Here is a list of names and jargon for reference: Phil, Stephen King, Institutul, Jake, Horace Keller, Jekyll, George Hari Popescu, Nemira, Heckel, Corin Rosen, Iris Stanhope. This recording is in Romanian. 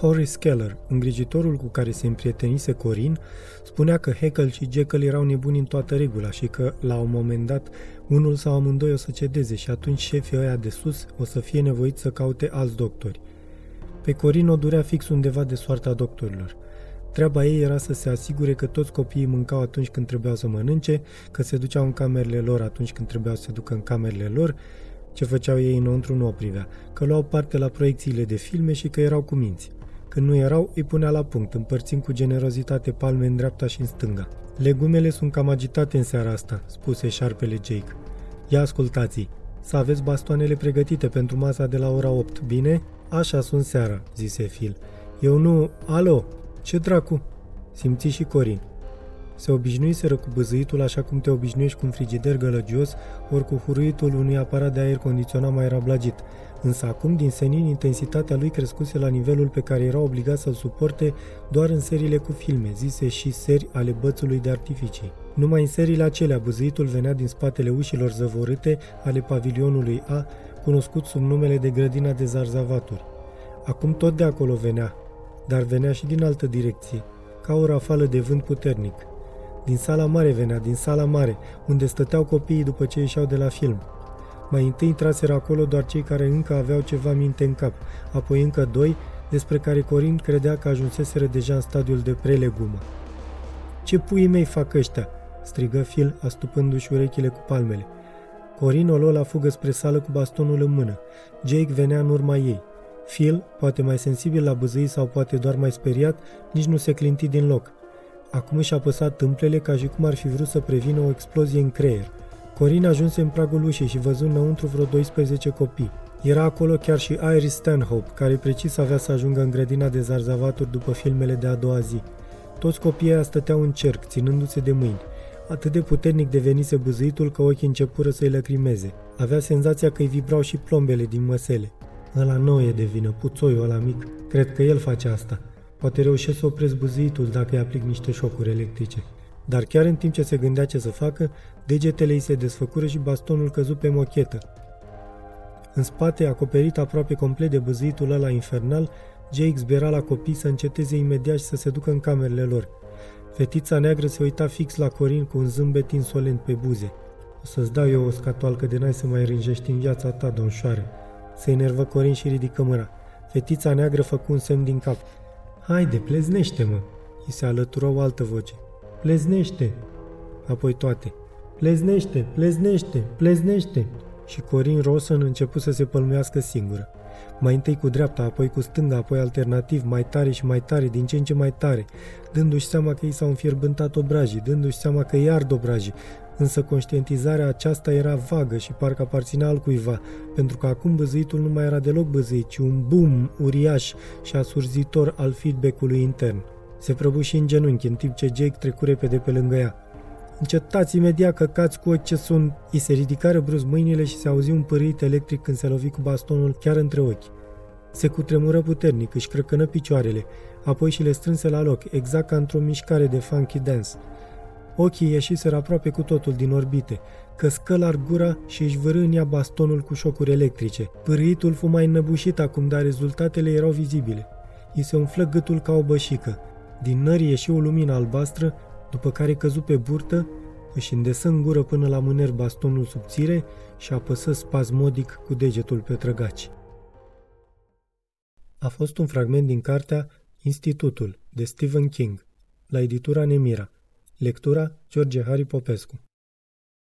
Horace Keller, îngrijitorul cu care se împrietenise Corin, spunea că Heckel și Jekyll erau nebuni în toată regula și că, la un moment dat, unul sau amândoi o să cedeze și atunci șefii ăia de sus o să fie nevoiți să caute alți doctori. Pe Corin o durea fix undeva de soarta doctorilor. Treaba ei era să se asigure că toți copiii mâncau atunci când trebuiau să mănânce, că se duceau în camerele lor atunci când trebuiau să se ducă în camerele lor, ce făceau ei înăuntru nu o privea, că luau parte la proiecțiile de filme și că erau cu minți. Când nu erau, îi punea la punct, împărțind cu generozitate palme în dreapta și în stânga. Legumele sunt cam agitate în seara asta, spuse șarpele Jake. Ia ascultați-i, să aveți bastoanele pregătite pentru masa de la ora 8, bine? Așa sunt seara, zise Phil. Eu nu... Alo! Ce dracu? Simți și Corin. Se obișnuiseră cu băzâitul așa cum te obișnuiești cu un frigider gălăgios, ori cu huruitul unui aparat de aer condiționat mai rablagit, însă acum, din senin, intensitatea lui crescuse la nivelul pe care era obligat să-l suporte doar în seriile cu filme, zise și seri ale bățului de artificii. Numai în seriile acelea, băzâitul venea din spatele ușilor zăvorâte ale pavilionului A, cunoscut sub numele de grădina de zarzavaturi. Acum tot de acolo venea, dar venea și din altă direcție, ca o rafală de vânt puternic. Din sala mare venea, din sala mare, unde stăteau copiii după ce ieșeau de la film. Mai întâi intraseră acolo doar cei care încă aveau ceva minte în cap, apoi încă doi, despre care Corin credea că ajunseseră deja în stadiul de prelegumă. Ce puii mei fac ăștia?" strigă Phil, astupându-și urechile cu palmele. Corin o luă la fugă spre sală cu bastonul în mână. Jake venea în urma ei. Phil, poate mai sensibil la bâzâi sau poate doar mai speriat, nici nu se clinti din loc. Acum își apăsa tâmplele ca și cum ar fi vrut să prevină o explozie în creier. Corin ajunse în pragul ușei și văzu înăuntru vreo 12 copii. Era acolo chiar și Iris Stanhope, care precis avea să ajungă în grădina de zarzavaturi după filmele de a doua zi. Toți copiii aia stăteau în cerc, ținându-se de mâini. Atât de puternic devenise bâzâitul că ochii începură să-i lăcrimeze. Avea senzația că îi vibrau și plombele din măsele. Ăla nou e de vină, puțoiul ăla mic. Cred că el face asta. Poate reușesc să opresc bâzâitul dacă îi aplic niște șocuri electrice. Dar chiar în timp ce se gândea ce să facă, degetele îi se desfăcură și bastonul căzu pe mochetă. În spate, acoperit aproape complet de bâzâitul ăla infernal, Jake zbera la copii să înceteze imediat și să se ducă în camerele lor. Fetița neagră se uita fix la Corin cu un zâmbet insolent pe buze. O să-ți dau eu o scatoalcă de n-ai să mai rânjești în viața ta, domnșoară. Se enervă Corin și ridică mâna. Fetița neagră făcu un semn din cap. Haide, pleznește-mă! I se alătură o altă voce. Pleznește! Apoi toate. Pleznește! Pleznește! Pleznește! Și Corin Rosen începu să se pălmuiască singură. Mai întâi cu dreapta, apoi cu stânga, apoi alternativ, mai tare și mai tare, din ce în ce mai tare, dându-și seama că i s-au înfierbântat obrajii, dându-și seama că i ard obrajii, însă conștientizarea aceasta era vagă și parcă aparținea altcuiva, pentru că acum bâzâitul nu mai era deloc bâzâit, ci un boom uriaș și asurzitor al feedback-ului intern. Se prăbuși în genunchi, în timp ce Jake trecu repede pe lângă ea. Încetați imediat, căcați cu ochi ce sunt! I se ridicară brusc mâinile și se auzi un pârâit electric când se lovi cu bastonul chiar între ochi. Se cutremură puternic, își crăcănă picioarele, apoi și le strânse la loc, exact ca într-o mișcare de funky dance. Ochii ieșiseră aproape cu totul din orbite, căscă larg gura și își vârâ în ea bastonul cu șocuri electrice. Pârâitul fu mai înnăbușit acum, dar rezultatele erau vizibile. I se umflă gâtul ca o bășică. Din nări ieși o lumină albastră, după care căzu pe burtă, își îndesă în gură până la mâner bastonul subțire și apăsă spasmodic cu degetul pe trăgaci. A fost un fragment din cartea Institutul de Stephen King, la editura Nemira. Lectura George Hari Popescu.